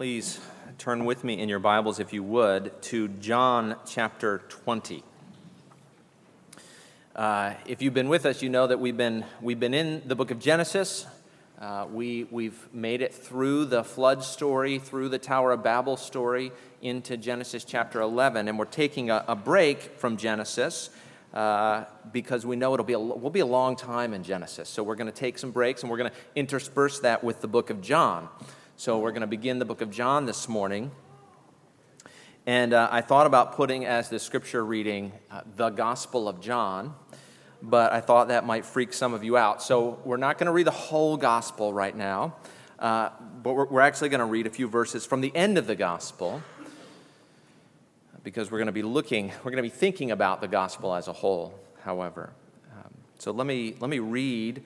Please turn with me in your Bibles, if you would, to John chapter 20. If you've been with us, you know that we've been in the book of Genesis. We've made it through the flood story, through the Tower of Babel story, into Genesis chapter 11, and we're taking a break from Genesis because we know we'll be a long time in Genesis. So we're going to take some breaks, and we're going to intersperse that with the book of John. So we're going to begin the book of John this morning, and I thought about putting as the scripture reading the Gospel of John, but I thought that might freak some of you out. So we're not going to read the whole Gospel right now, but we're actually going to read a few verses from the end of the Gospel, because we're going to be thinking about the Gospel as a whole, however. So let me read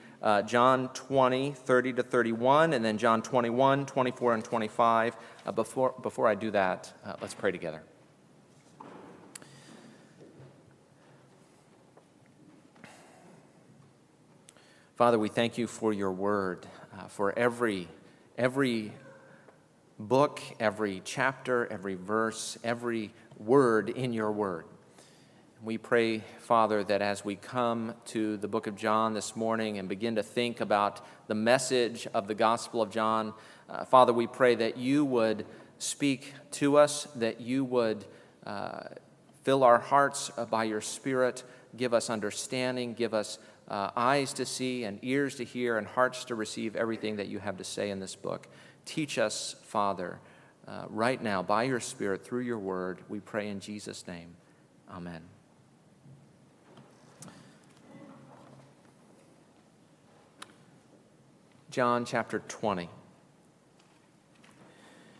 John 20, 30 to 31, and then John 21, 24, and 25. Before I do that, let's pray together. Father, we thank you for your word, for every book, every chapter, every verse, every word in your word. We pray, Father, that as we come to the book of John this morning and begin to think about the message of the Gospel of John, Father, we pray that you would speak to us, that you would fill our hearts by your Spirit, give us understanding, give us eyes to see and ears to hear and hearts to receive everything that you have to say in this book. Teach us, Father, right now by your Spirit, through your word, we pray in Jesus' name. Amen. John chapter 20.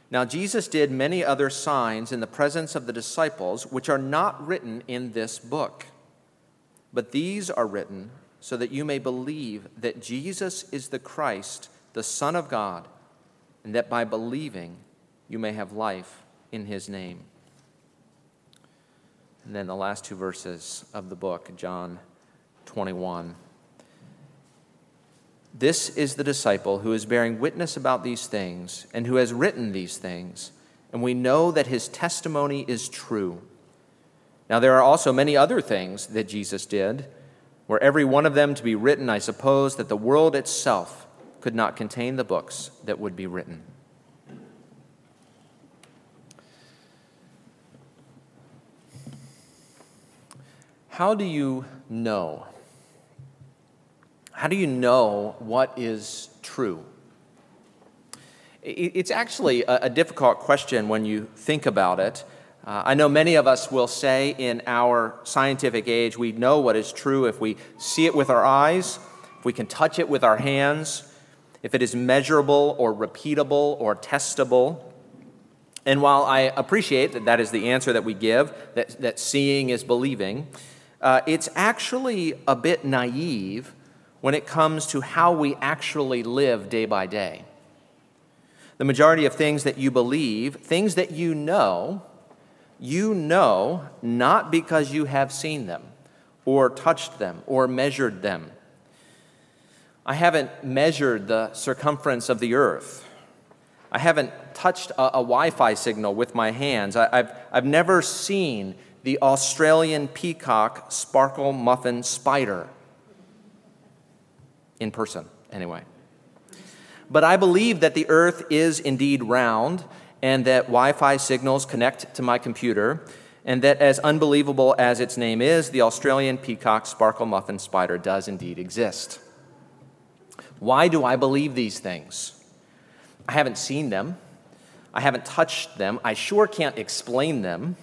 Now Jesus did many other signs in the presence of the disciples, which are not written in this book. But these are written so that you may believe that Jesus is the Christ, the Son of God, and that by believing you may have life in his name. And then the last two verses of the book, John 21. This is the disciple who is bearing witness about these things and who has written these things, and we know that his testimony is true. Now there are also many other things that Jesus did. Were every one of them to be written, I suppose that the world itself could not contain the books that would be written. How do you know? How do you know what is true? It's actually a difficult question when you think about it. I know many of us will say in our scientific age, we know what is true if we see it with our eyes, if we can touch it with our hands, if it is measurable or repeatable or testable. And while I appreciate that that is the answer that we give, that seeing is believing, it's actually a bit naive when it comes to how we actually live day by day. The majority of things that you believe, things that you know not because you have seen them or touched them or measured them. I haven't measured the circumference of the earth. I haven't touched a Wi-Fi signal with my hands. I've never seen the Australian peacock sparkle muffin spider. In person, anyway. But I believe that the earth is indeed round and that Wi-Fi signals connect to my computer and that as unbelievable as its name is, the Australian peacock sparkle muffin spider does indeed exist. Why do I believe these things? I haven't seen them. I haven't touched them. I sure can't explain them.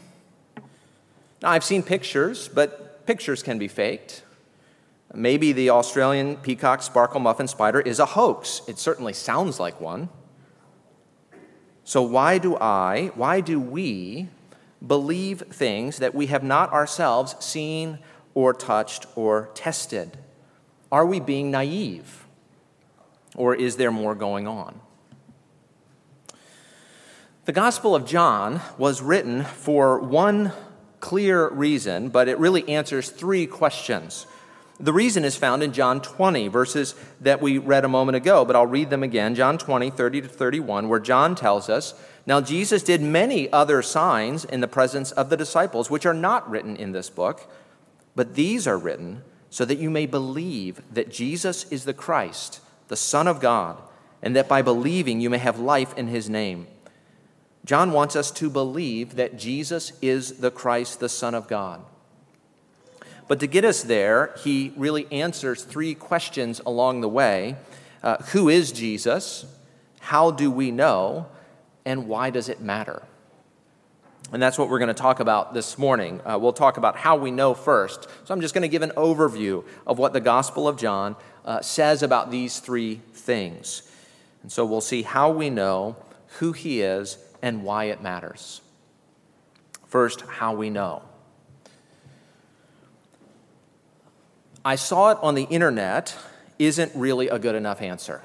Now, I've seen pictures, but pictures can be faked. Maybe the Australian peacock sparkle muffin spider is a hoax. It certainly sounds like one. So why do we believe things that we have not ourselves seen or touched or tested? Are we being naive? Or is there more going on? The Gospel of John was written for one clear reason, but it really answers three questions. The reason is found in John 20, verses that we read a moment ago, but I'll read them again. John 20, 30 to 31, where John tells us, "Now Jesus did many other signs in the presence of the disciples, which are not written in this book, but these are written so that you may believe that Jesus is the Christ, the Son of God, and that by believing you may have life in his name." John wants us to believe that Jesus is the Christ, the Son of God. But to get us there, he really answers three questions along the way. Who is Jesus? How do we know? And why does it matter? And that's what we're going to talk about this morning. We'll talk about how we know first. So I'm just going to give an overview of what the Gospel of John says about these three things. And so we'll see how we know, who he is, and why it matters. First, how we know. "I saw it on the internet" isn't really a good enough answer,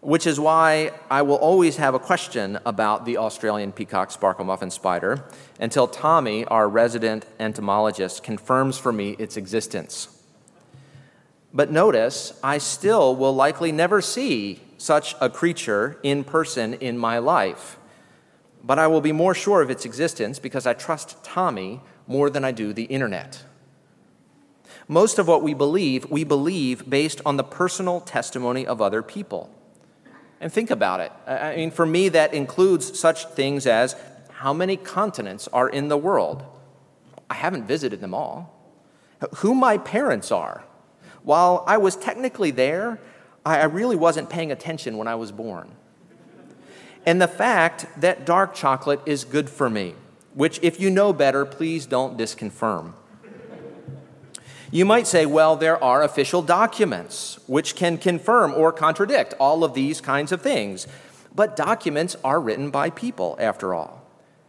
which is why I will always have a question about the Australian peacock sparkle muffin spider until Tommy, our resident entomologist, confirms for me its existence. But notice, I still will likely never see such a creature in person in my life, but I will be more sure of its existence because I trust Tommy more than I do the internet. Most of what we believe based on the personal testimony of other people. And think about it. I mean, for me, that includes such things as how many continents are in the world. I haven't visited them all. Who my parents are. While I was technically there, I really wasn't paying attention when I was born. And the fact that dark chocolate is good for me, which if you know better, please don't disconfirm. You might say, well, there are official documents which can confirm or contradict all of these kinds of things. But documents are written by people, after all.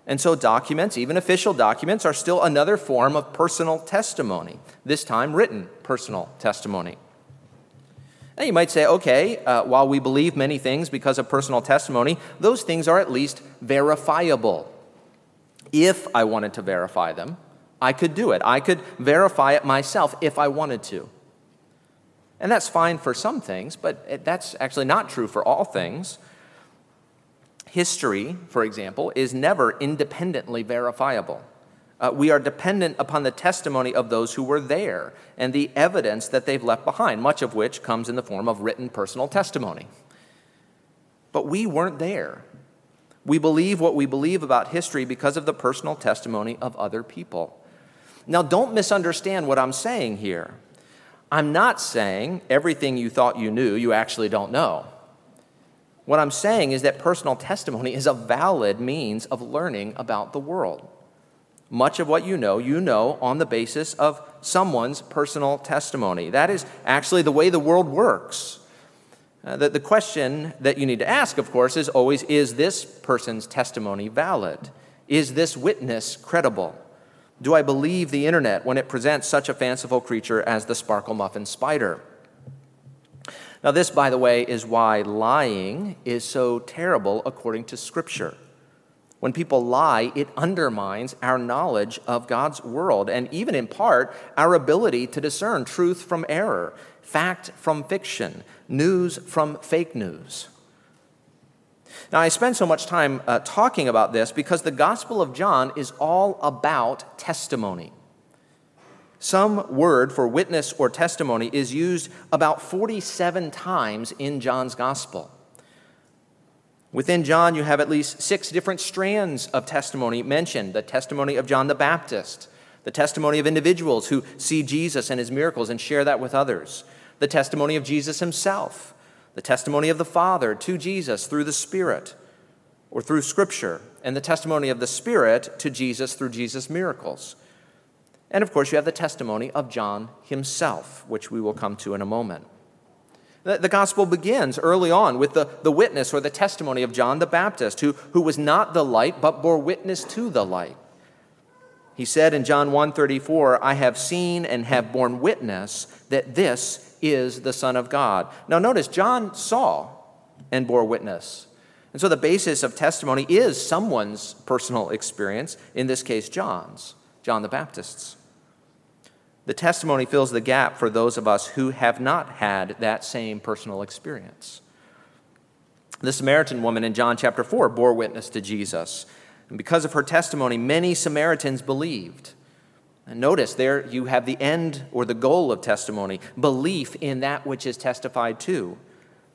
And so documents, even official documents, are still another form of personal testimony, this time written personal testimony. Now you might say, okay, while we believe many things because of personal testimony, those things are at least verifiable. If I wanted to verify them, I could do it. I could verify it myself if I wanted to. And that's fine for some things, but that's actually not true for all things. History, for example, is never independently verifiable. We are dependent upon the testimony of those who were there and the evidence that they've left behind, much of which comes in the form of written personal testimony. But we weren't there. We believe what we believe about history because of the personal testimony of other people. Now, don't misunderstand what I'm saying here. I'm not saying everything you thought you knew, you actually don't know. What I'm saying is that personal testimony is a valid means of learning about the world. Much of what you know on the basis of someone's personal testimony. That is actually the way the world works. The question that you need to ask, of course, is always, is this person's testimony valid? Is this witness credible? Do I believe the internet when it presents such a fanciful creature as the sparkle muffin spider? Now, this, by the way, is why lying is so terrible according to Scripture. When people lie, it undermines our knowledge of God's world and even in part our ability to discern truth from error, fact from fiction, news from fake news. Now, I spend so much time talking about this because the Gospel of John is all about testimony. Some word for witness or testimony is used about 47 times in John's Gospel. Within John, you have at least 6 different strands of testimony mentioned. The testimony of John the Baptist, the testimony of individuals who see Jesus and his miracles and share that with others, the testimony of Jesus himself, the testimony of the Father to Jesus through the Spirit or through Scripture, and the testimony of the Spirit to Jesus through Jesus' miracles. And of course, you have the testimony of John himself, which we will come to in a moment. The gospel begins early on with the witness or the testimony of John the Baptist, who was not the light, but bore witness to the light. He said in John 1:34, "I have seen and have borne witness that this is the Son of God." Now notice, John saw and bore witness. And so the basis of testimony is someone's personal experience, in this case John's, John the Baptist's. The testimony fills the gap for those of us who have not had that same personal experience. The Samaritan woman in John chapter 4 bore witness to Jesus. And because of her testimony, many Samaritans believed. And notice there you have the end or the goal of testimony, belief in that which is testified to.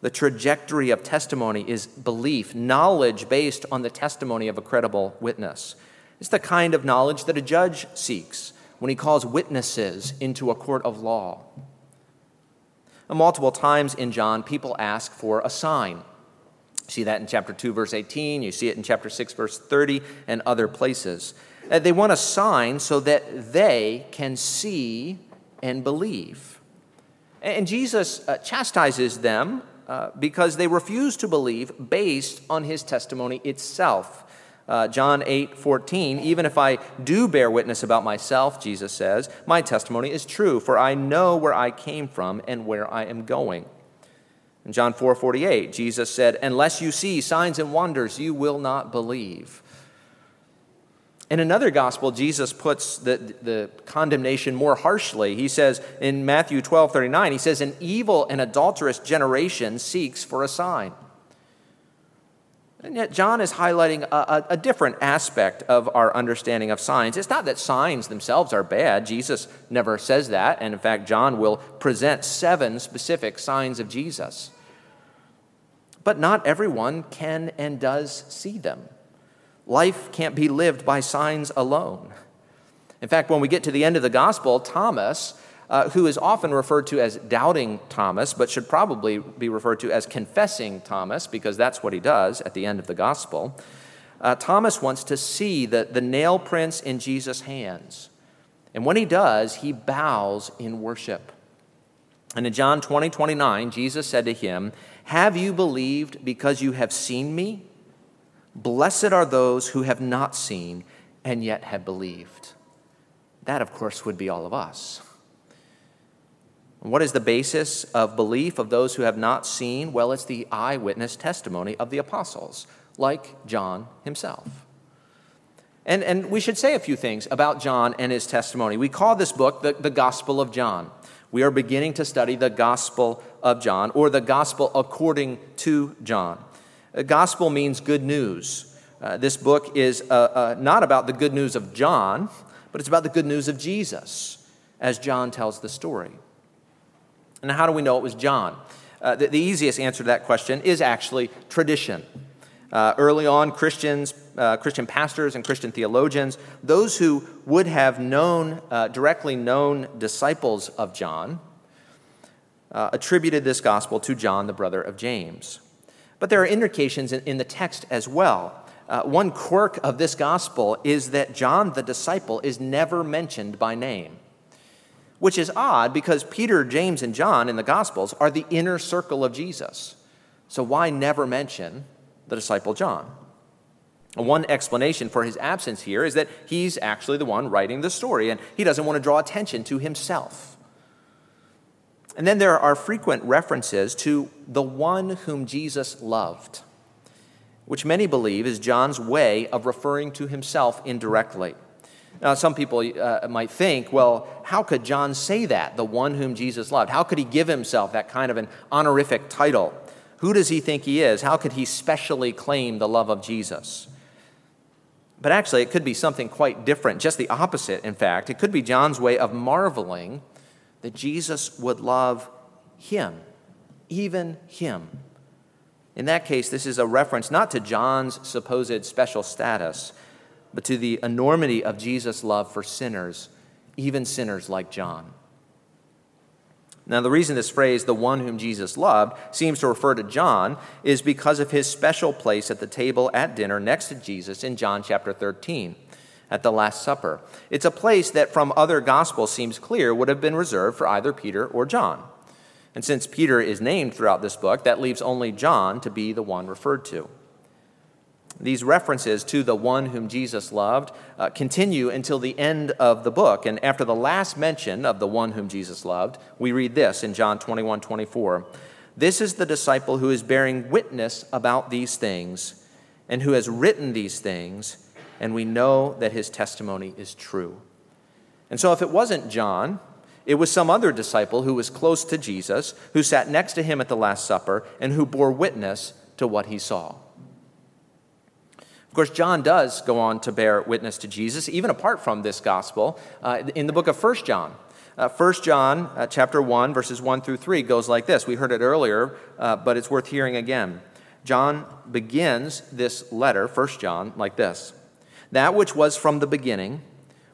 The trajectory of testimony is belief, knowledge based on the testimony of a credible witness. It's the kind of knowledge that a judge seeks when he calls witnesses into a court of law. And multiple times in John, people ask for a sign. You see that in chapter 2, verse 18. You see it in chapter 6, verse 30, and other places. They want a sign so that they can see and believe. And Jesus chastises them because they refuse to believe based on his testimony itself. John 8:14, even if I do bear witness about myself, Jesus says, my testimony is true, for I know where I came from and where I am going. In John 4:48, Jesus said, unless you see signs and wonders, you will not believe. In another gospel, Jesus puts the condemnation more harshly. He says in Matthew 12:39, he says, an evil and adulterous generation seeks for a sign. And yet John is highlighting a different aspect of our understanding of signs. It's not that signs themselves are bad. Jesus never says that. And in fact, John will present 7 specific signs of Jesus. But not everyone can and does see them. Life can't be lived by signs alone. In fact, when we get to the end of the gospel, Thomas, who is often referred to as doubting Thomas, but should probably be referred to as confessing Thomas, because that's what he does at the end of the gospel. Thomas wants to see the nail prints in Jesus' hands. And when he does, he bows in worship. And in John 20:29, Jesus said to him, have you believed because you have seen me? Blessed are those who have not seen and yet have believed. That, of course, would be all of us. What is the basis of belief of those who have not seen? Well, it's the eyewitness testimony of the apostles, like John himself. And we should say a few things about John and his testimony. We call this book the Gospel of John. We are beginning to study the Gospel of John, or the Gospel according to John. Gospel means good news. This book is not about the good news of John, but it's about the good news of Jesus, as John tells the story. And how do we know it was John? The easiest answer to that question is actually tradition. Early on, Christian pastors and Christian theologians, those who would have known, directly known disciples of John, attributed this gospel to John, the brother of James. But there are indications in the text as well. One quirk of this gospel is that John, the disciple, is never mentioned by name. Which is odd because Peter, James, and John in the Gospels are the inner circle of Jesus. So why never mention the disciple John? One explanation for his absence here is that he's actually the one writing the story, and he doesn't want to draw attention to himself. And then there are frequent references to the one whom Jesus loved, which many believe is John's way of referring to himself indirectly. Now, some people might think, well, how could John say that, the one whom Jesus loved? How could he give himself that kind of an honorific title? Who does he think he is? How could he specially claim the love of Jesus? But actually, it could be something quite different, just the opposite, in fact. It could be John's way of marveling that Jesus would love him, even him. In that case, this is a reference not to John's supposed special status, but to the enormity of Jesus' love for sinners, even sinners like John. Now, the reason this phrase, the one whom Jesus loved, seems to refer to John is because of his special place at the table at dinner next to Jesus in John chapter 13 at the Last Supper. It's a place that from other Gospels seems clear would have been reserved for either Peter or John. And since Peter is named throughout this book, that leaves only John to be the one referred to. These references to the one whom Jesus loved continue until the end of the book. And after the last mention of the one whom Jesus loved, we read this in John 21:24. This is the disciple who is bearing witness about these things and who has written these things, and we know that his testimony is true. And so if it wasn't John, It was some other disciple who was close to Jesus, who sat next to him at the Last Supper, and who bore witness to what he saw. Of course, John does go on to bear witness to Jesus, even apart from this gospel, in the book of 1 John. 1 John chapter 1, verses 1 through 3 goes like this. We heard it earlier, but it's worth hearing again. John begins this letter, 1 John, like this. That which was from the beginning,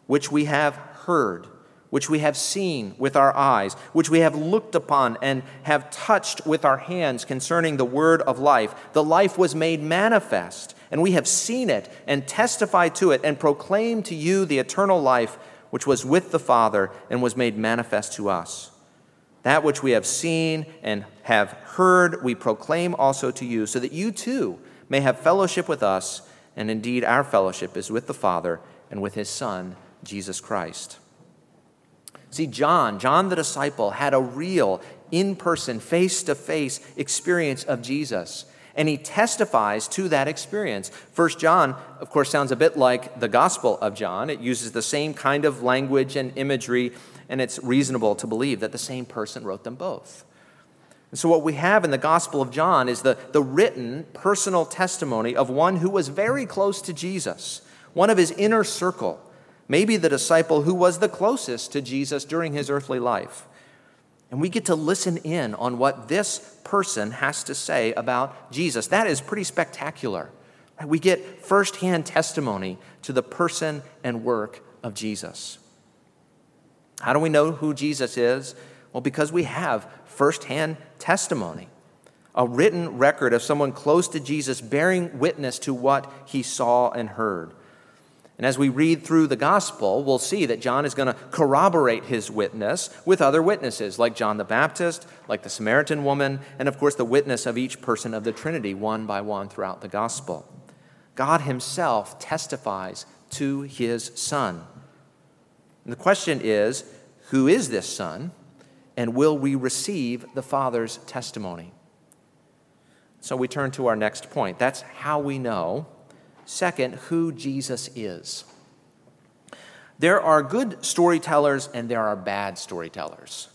which we have heard, which we have seen with our eyes, which we have looked upon and have touched with our hands concerning the word of life. The life was made manifest, and we have seen it and testify to it and proclaim to you the eternal life which was with the Father and was made manifest to us. That which we have seen and have heard, we proclaim also to you, so that you too may have fellowship with us, and indeed our fellowship is with the Father and with his Son, Jesus Christ. See, John the disciple, had a real, in-person, face-to-face experience of Jesus, and he testifies to that experience. 1 John, of course, sounds a bit like the Gospel of John. It uses the same kind of language and imagery, and it's reasonable to believe that the same person wrote them both. And so what we have in the Gospel of John is the written personal testimony of one who was very close to Jesus, one of his inner circle, maybe the disciple who was the closest to Jesus during his earthly life. And we get to listen in on what this person has to say about Jesus. That is pretty spectacular. We get firsthand testimony to the person and work of Jesus. How do we know who Jesus is? Well, because we have firsthand testimony, a written record of someone close to Jesus bearing witness to what he saw and heard. And as we read through the gospel, we'll see that John is going to corroborate his witness with other witnesses, like John the Baptist, like the Samaritan woman, and of course the witness of each person of the Trinity one by one throughout the gospel. God himself testifies to his Son. And the question is, who is this Son, and will we receive the Father's testimony? So we turn to our next point. That's how we know. Second, who Jesus is. There are good storytellers and there are bad storytellers.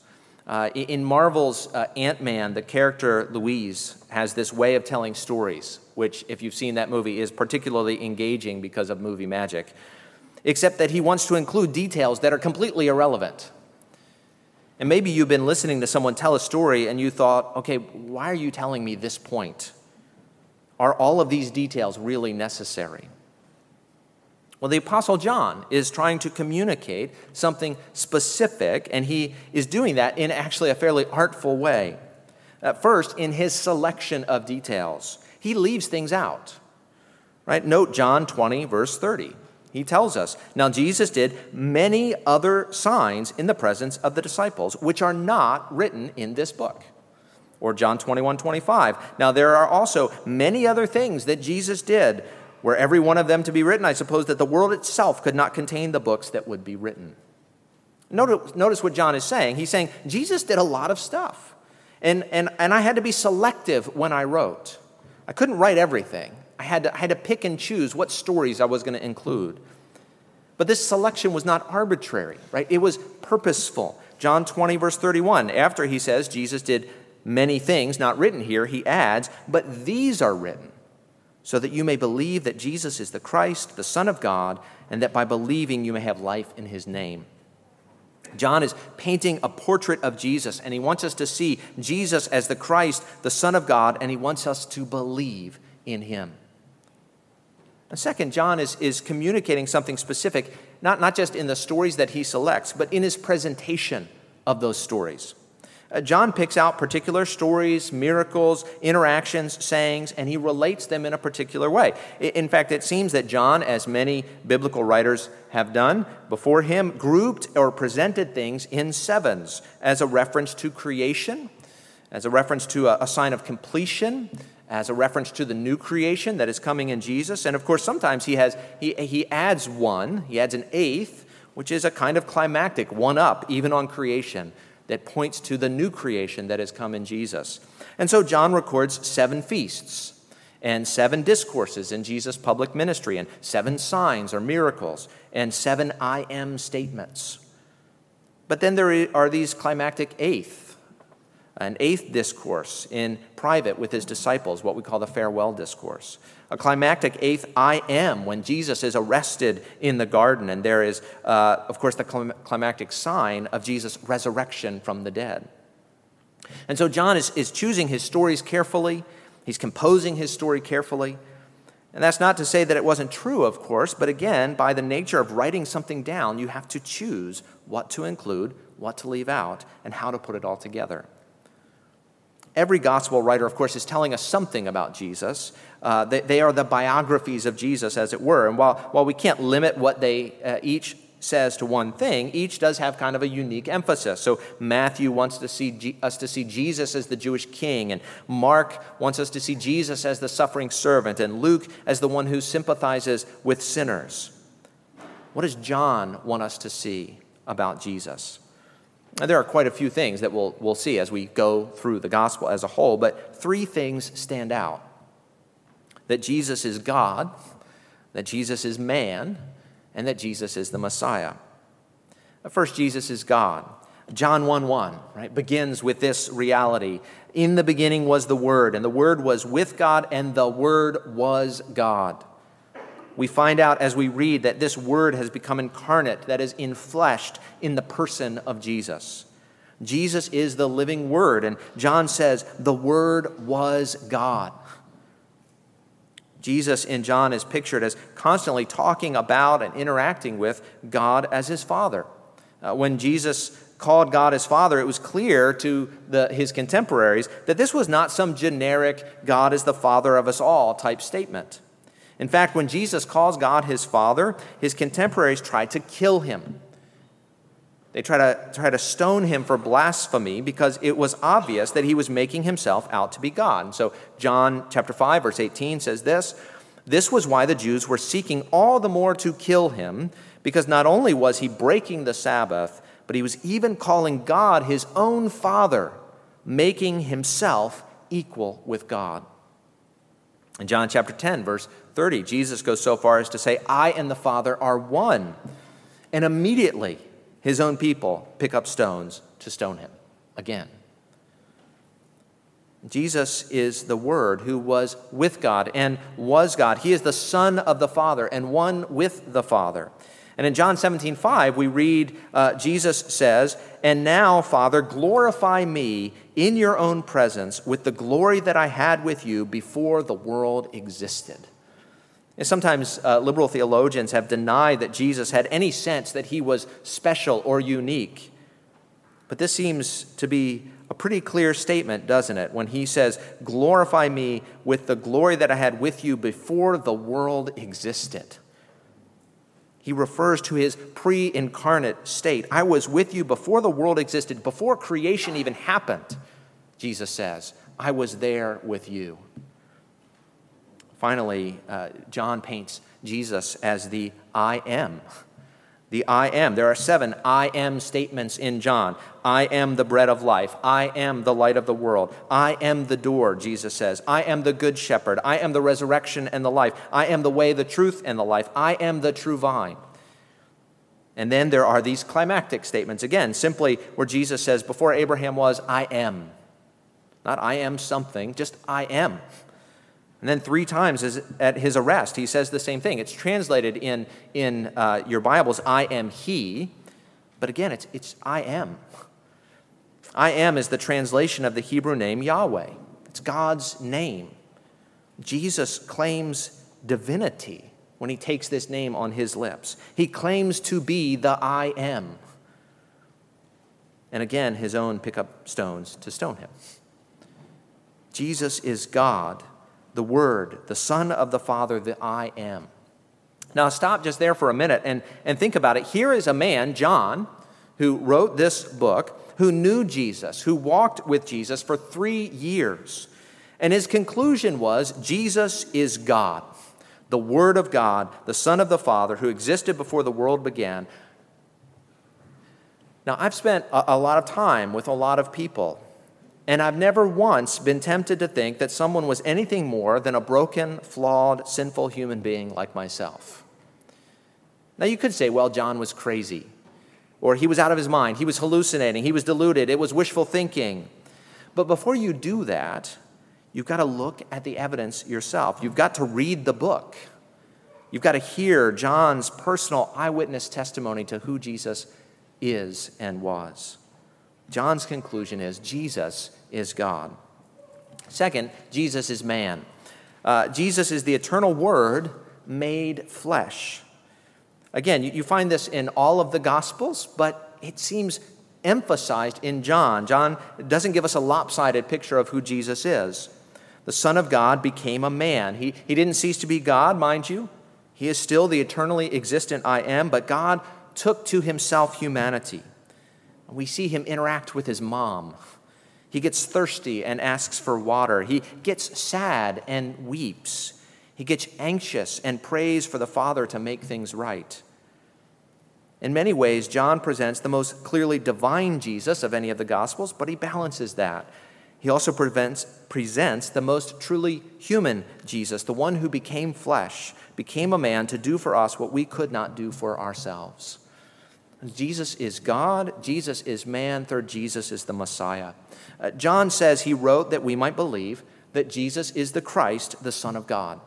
In Marvel's Ant-Man, the character Louise has this way of telling stories, which, if you've seen that movie, is particularly engaging because of movie magic, except that he wants to include details that are completely irrelevant. And maybe you've been listening to someone tell a story and you thought, okay, why are you telling me this point? Are all of these details really necessary? Well, the Apostle John is trying to communicate something specific, and he is doing that in actually a fairly artful way. At first, in his selection of details, he leaves things out. Right? Note John 20, verse 30. He tells us, now Jesus did many other signs in the presence of the disciples, which are not written in this book. Or John 21:25. Now there are also many other things that Jesus did, were every one of them to be written, I suppose that the world itself could not contain the books that would be written. Notice what John is saying. He's saying, Jesus did a lot of stuff. And I had to be selective when I wrote. I couldn't write everything. I had to pick and choose what stories I was going to include. But this selection was not arbitrary, right? It was purposeful. John 20, verse 31, after he says Jesus did many things not written here, he adds, but these are written so that you may believe that Jesus is the Christ, the Son of God, and that by believing you may have life in his name. John is painting a portrait of Jesus, and he wants us to see Jesus as the Christ, the Son of God, and he wants us to believe in him. And second, John is communicating something specific, not just in the stories that he selects, but in his presentation of those stories. John picks out particular stories, miracles, interactions, sayings, and he relates them in a particular way. In fact, it seems that John, as many biblical writers have done before him, grouped or presented things in sevens as a reference to creation, as a reference to a sign of completion, as a reference to the new creation that is coming in Jesus. And of course, sometimes he adds an eighth, which is a kind of climactic one-up even on creation, that points to the new creation that has come in Jesus. And so John records 7 feasts and 7 discourses in Jesus' public ministry and 7 signs or miracles and 7 I am statements. But then there are these climactic eighth, an eighth discourse in private with his disciples, what we call the farewell discourse. A climactic eighth I am when Jesus is arrested in the garden, and there is, of course, the climactic sign of Jesus' resurrection from the dead. And so John is choosing his stories carefully. He's composing his story carefully. And that's not to say that it wasn't true, of course, but again, by the nature of writing something down, you have to choose what to include, what to leave out, and how to put it all together. Every gospel writer, of course, is telling us something about Jesus. They are the biographies of Jesus, as it were. And while we can't limit what they each says to one thing, each does have kind of a unique emphasis. So Matthew wants to see us to see Jesus as the Jewish king, and Mark wants us to see Jesus as the suffering servant, and Luke as the one who sympathizes with sinners. What does John want us to see about Jesus? And there are quite a few things that we'll see as we go through the gospel as a whole, but three things stand out: that Jesus is God, that Jesus is man, and that Jesus is the Messiah. First, Jesus is God. John 1:1, right, begins with this reality. In the beginning was the Word, and the Word was with God, and the Word was God. We find out as we read that this Word has become incarnate, that is, enfleshed in the person of Jesus. Jesus is the living Word, and John says, the Word was God. Jesus in John is pictured as constantly talking about and interacting with God as his Father. When Jesus called God his Father, it was clear to his contemporaries that this was not some generic God is the Father of us all type statement. In fact, when Jesus calls God his Father, his contemporaries try to kill him. They try to stone him for blasphemy because it was obvious that he was making himself out to be God. And so John chapter 5, verse 18 says this: "This was why the Jews were seeking all the more to kill him, because not only was he breaking the Sabbath, but he was even calling God his own Father, making himself equal with God." In John chapter 10, verse 30, Jesus goes so far as to say, "I and the Father are one." And immediately his own people pick up stones to stone him again. Jesus is the Word who was with God and was God. He is the Son of the Father and one with the Father. And in John 17:5, we read, Jesus says, "And now, Father, glorify me in your own presence with the glory that I had with you before the world existed." And sometimes liberal theologians have denied that Jesus had any sense that he was special or unique. But this seems to be a pretty clear statement, doesn't it? When he says, "Glorify me with the glory that I had with you before the world existed." He refers to his pre-incarnate state. "I was with you before the world existed, before creation even happened," Jesus says. "I was there with you." Finally, John paints Jesus as the I am. The I am. There are 7 I am statements in John. I am the bread of life. I am the light of the world. I am the door, Jesus says. I am the good shepherd. I am the resurrection and the life. I am the way, the truth, and the life. I am the true vine. And then there are these climactic statements, again, simply where Jesus says, before Abraham was, I am. Not I am something, just I am. And then 3 times at his arrest, he says the same thing. It's translated in your Bibles, I am he. But again, it's I am. I am is the translation of the Hebrew name Yahweh. It's God's name. Jesus claims divinity when he takes this name on his lips. He claims to be the I am. And again, his own pick up stones to stone him. Jesus is God, the Word, the Son of the Father, the I am. Now stop just there for a minute and think about it. Here is a man, John, who wrote this book, who knew Jesus, who walked with Jesus for 3 years. And his conclusion was, Jesus is God, the Word of God, the Son of the Father, who existed before the world began. Now I've spent a lot of time with a lot of people, and I've never once been tempted to think that someone was anything more than a broken, flawed, sinful human being like myself. Now, you could say, well, John was crazy. or he was out of his mind, he was hallucinating, he was deluded, it was wishful thinking. But before you do that, you've got to look at the evidence yourself. You've got to read the book. You've got to hear John's personal eyewitness testimony to who Jesus is and was. John's conclusion is Jesus is God. Second, Jesus is man. Jesus is the eternal Word made flesh. Again, you find this in all of the Gospels, but it seems emphasized in John. John doesn't give us a lopsided picture of who Jesus is. The Son of God became a man. He didn't cease to be God, mind you. He is still the eternally existent I Am, but God took to himself humanity. We see him interact with his mom. He gets thirsty and asks for water. He gets sad and weeps. He gets anxious and prays for the Father to make things right. In many ways, John presents the most clearly divine Jesus of any of the Gospels, but he balances that. He also presents the most truly human Jesus, the one who became flesh, became a man to do for us what we could not do for ourselves. Jesus is God, Jesus is man, third, Jesus is the Messiah. John says he wrote that we might believe that Jesus is the Christ, the Son of God.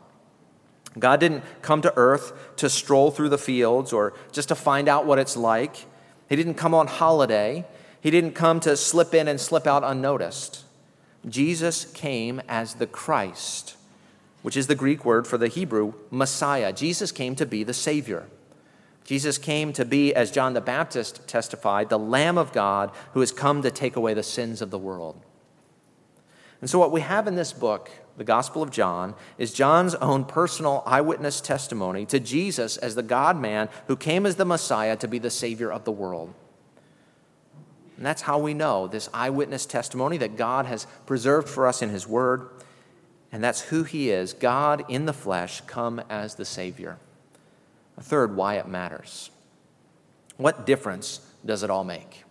God didn't come to earth to stroll through the fields or just to find out what it's like. He didn't come on holiday. He didn't come to slip in and slip out unnoticed. Jesus came as the Christ, which is the Greek word for the Hebrew Messiah. Jesus came to be the Savior. Jesus came to be, as John the Baptist testified, the Lamb of God who has come to take away the sins of the world. And so what we have in this book, the Gospel of John, is John's own personal eyewitness testimony to Jesus as the God-man who came as the Messiah to be the Savior of the world. And that's how we know this eyewitness testimony that God has preserved for us in his word. And that's who he is, God in the flesh, come as the Savior. A third, why it matters. What difference does it all make?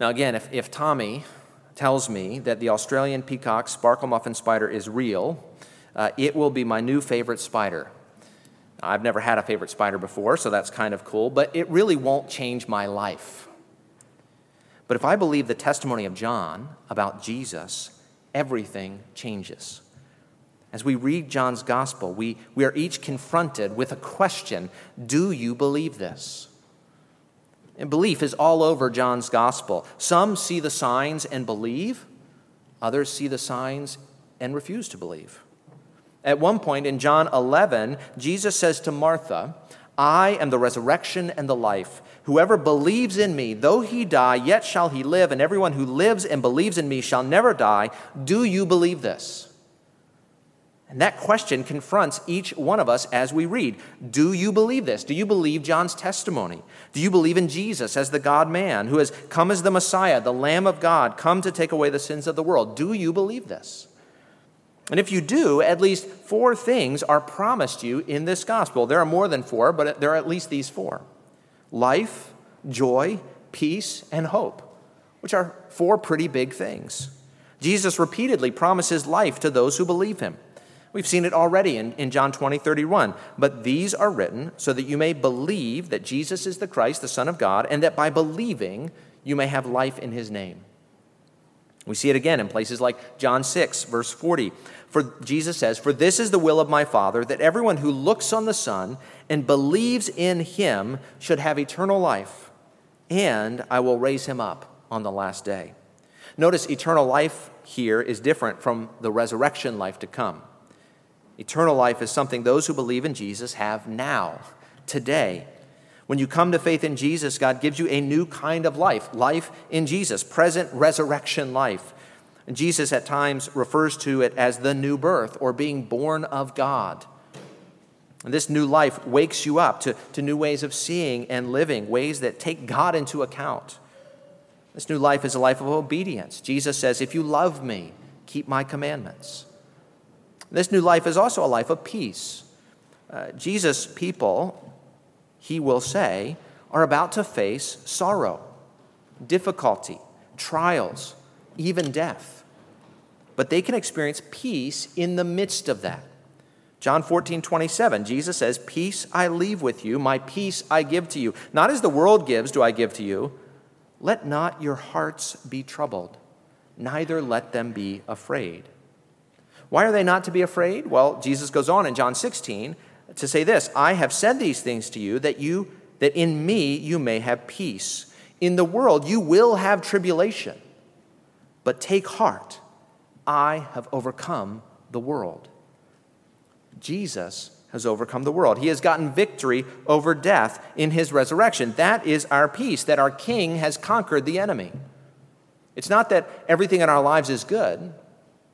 Now again, if Tommy tells me that the Australian peacock sparkle muffin spider is real, it will be my new favorite spider. I've never had a favorite spider before, so that's kind of cool, but it really won't change my life. But if I believe the testimony of John about Jesus, everything changes. As we read John's gospel, we are each confronted with a question, do you believe this? And belief is all over John's gospel. Some see the signs and believe. Others see the signs and refuse to believe. At one point in John 11, Jesus says to Martha, I am the resurrection and the life. Whoever believes in me, though he die, yet shall he live. And everyone who lives and believes in me shall never die. Do you believe this? And that question confronts each one of us as we read. Do you believe this? Do you believe John's testimony? Do you believe in Jesus as the God-man who has come as the Messiah, the Lamb of God, come to take away the sins of the world? Do you believe this? And if you do, at least four things are promised you in this gospel. There are more than four, but there are at least these four. Life, joy, peace, and hope, which are four pretty big things. Jesus repeatedly promises life to those who believe him. We've seen it already in John 20:31. But these are written so that you may believe that Jesus is the Christ, the Son of God, and that by believing you may have life in his name. We see it again in places like John 6, verse 40. For Jesus says, for this is the will of my Father, that everyone who looks on the Son and believes in him should have eternal life, and I will raise him up on the last day. Notice eternal life here is different from the resurrection life to come. Eternal life is something those who believe in Jesus have now, today. When you come to faith in Jesus, God gives you a new kind of life, life in Jesus, present resurrection life. And Jesus at times refers to it as the new birth or being born of God. And this new life wakes you up to new ways of seeing and living, ways that take God into account. This new life is a life of obedience. Jesus says, if you love me, keep my commandments. This new life is also a life of peace. Jesus' people, he will say, are about to face sorrow, difficulty, trials, even death. But they can experience peace in the midst of that. John 14:27, Jesus says, "Peace I leave with you, my peace I give to you. Not as the world gives do I give to you. Let not your hearts be troubled, neither let them be afraid." Why are they not to be afraid? Well, Jesus goes on in John 16 to say this, "I have said these things to you, that in me you may have peace. In the world you will have tribulation, but take heart, I have overcome the world." Jesus has overcome the world. He has gotten victory over death in his resurrection. That is our peace, that our King has conquered the enemy. It's not that everything in our lives is good.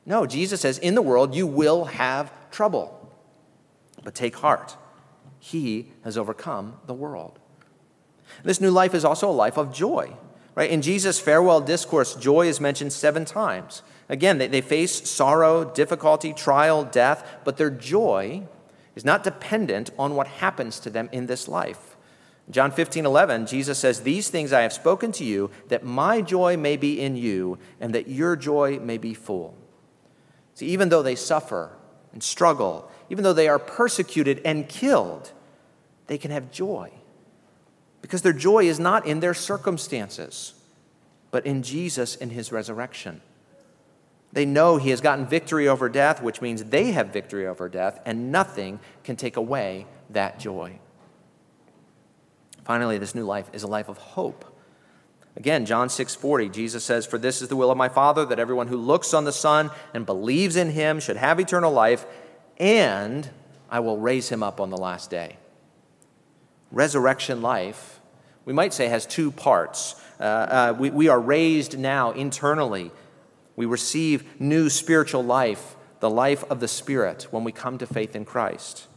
No, Jesus says, in the world you will have trouble. But take heart, he has overcome the world. This new life is also a life of joy. Right? In Jesus' farewell discourse, joy is mentioned 7 times. Again, they face sorrow, difficulty, trial, death, but their joy is not dependent on what happens to them in this life. In John 15:11, Jesus says, "These things I have spoken to you, that my joy may be in you, and that your joy may be full." See, even though they suffer and struggle, even though they are persecuted and killed, they can have joy, because their joy is not in their circumstances, but in Jesus and his resurrection. They know he has gotten victory over death, which means they have victory over death, and nothing can take away that joy. Finally, this new life is a life of hope. Again, John 6:40, Jesus says, "For this is the will of my Father, that everyone who looks on the Son and believes in him should have eternal life, and I will raise him up on the last day." Resurrection life, we might say, has 2 parts. We are raised now internally. We receive new spiritual life, the life of the Spirit, when we come to faith in Christ.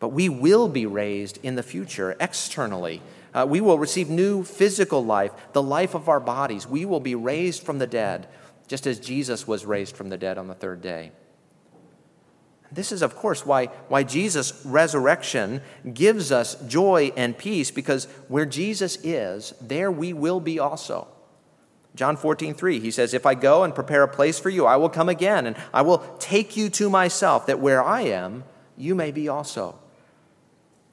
But we will be raised in the future externally. We will receive new physical life, the life of our bodies. We will be raised from the dead, just as Jesus was raised from the dead on the 3rd day. This is, of course, why Jesus' resurrection gives us joy and peace, because where Jesus is, there we will be also. John 14:3, he says, "If I go and prepare a place for you, I will come again, and I will take you to myself, that where I am, you may be also."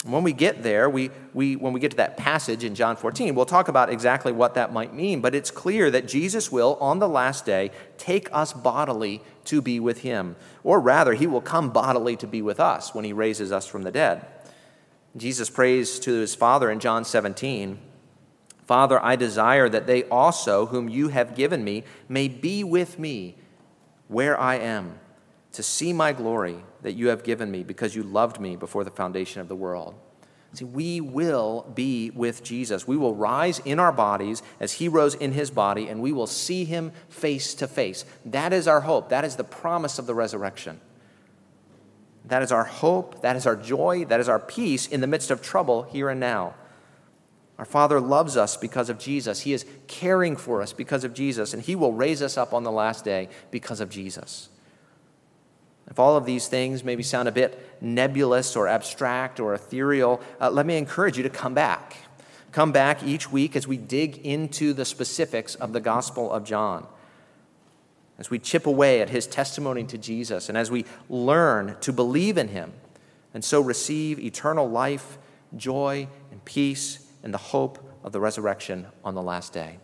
When we get there, when we get to that passage in John 14, we'll talk about exactly what that might mean, but it's clear that Jesus will, on the last day, take us bodily to be with him, or rather, he will come bodily to be with us when he raises us from the dead. Jesus prays to his Father in John 17, "Father, I desire that they also, whom you have given me, may be with me where I am, to see my glory that you have given me, because you loved me before the foundation of the world." See, we will be with Jesus. We will rise in our bodies as he rose in his body, and we will see him face to face. That is our hope. That is the promise of the resurrection. That is our hope. That is our joy. That is our peace in the midst of trouble here and now. Our Father loves us because of Jesus. He is caring for us because of Jesus, and he will raise us up on the last day because of Jesus. If all of these things maybe sound a bit nebulous or abstract or ethereal, let me encourage you to come back. Come back each week as we dig into the specifics of the Gospel of John, as we chip away at his testimony to Jesus, and as we learn to believe in him and so receive eternal life, joy, and peace, and the hope of the resurrection on the last day.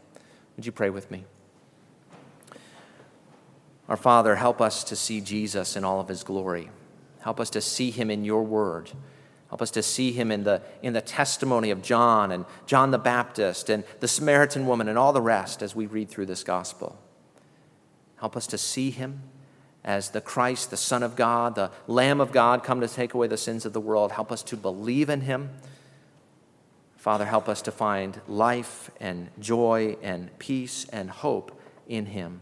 Would you pray with me? Our Father, help us to see Jesus in all of his glory. Help us to see him in your word. Help us to see him in the testimony of John and John the Baptist and the Samaritan woman and all the rest as we read through this gospel. Help us to see him as the Christ, the Son of God, the Lamb of God, come to take away the sins of the world. Help us to believe in him. Father, help us to find life and joy and peace and hope in him.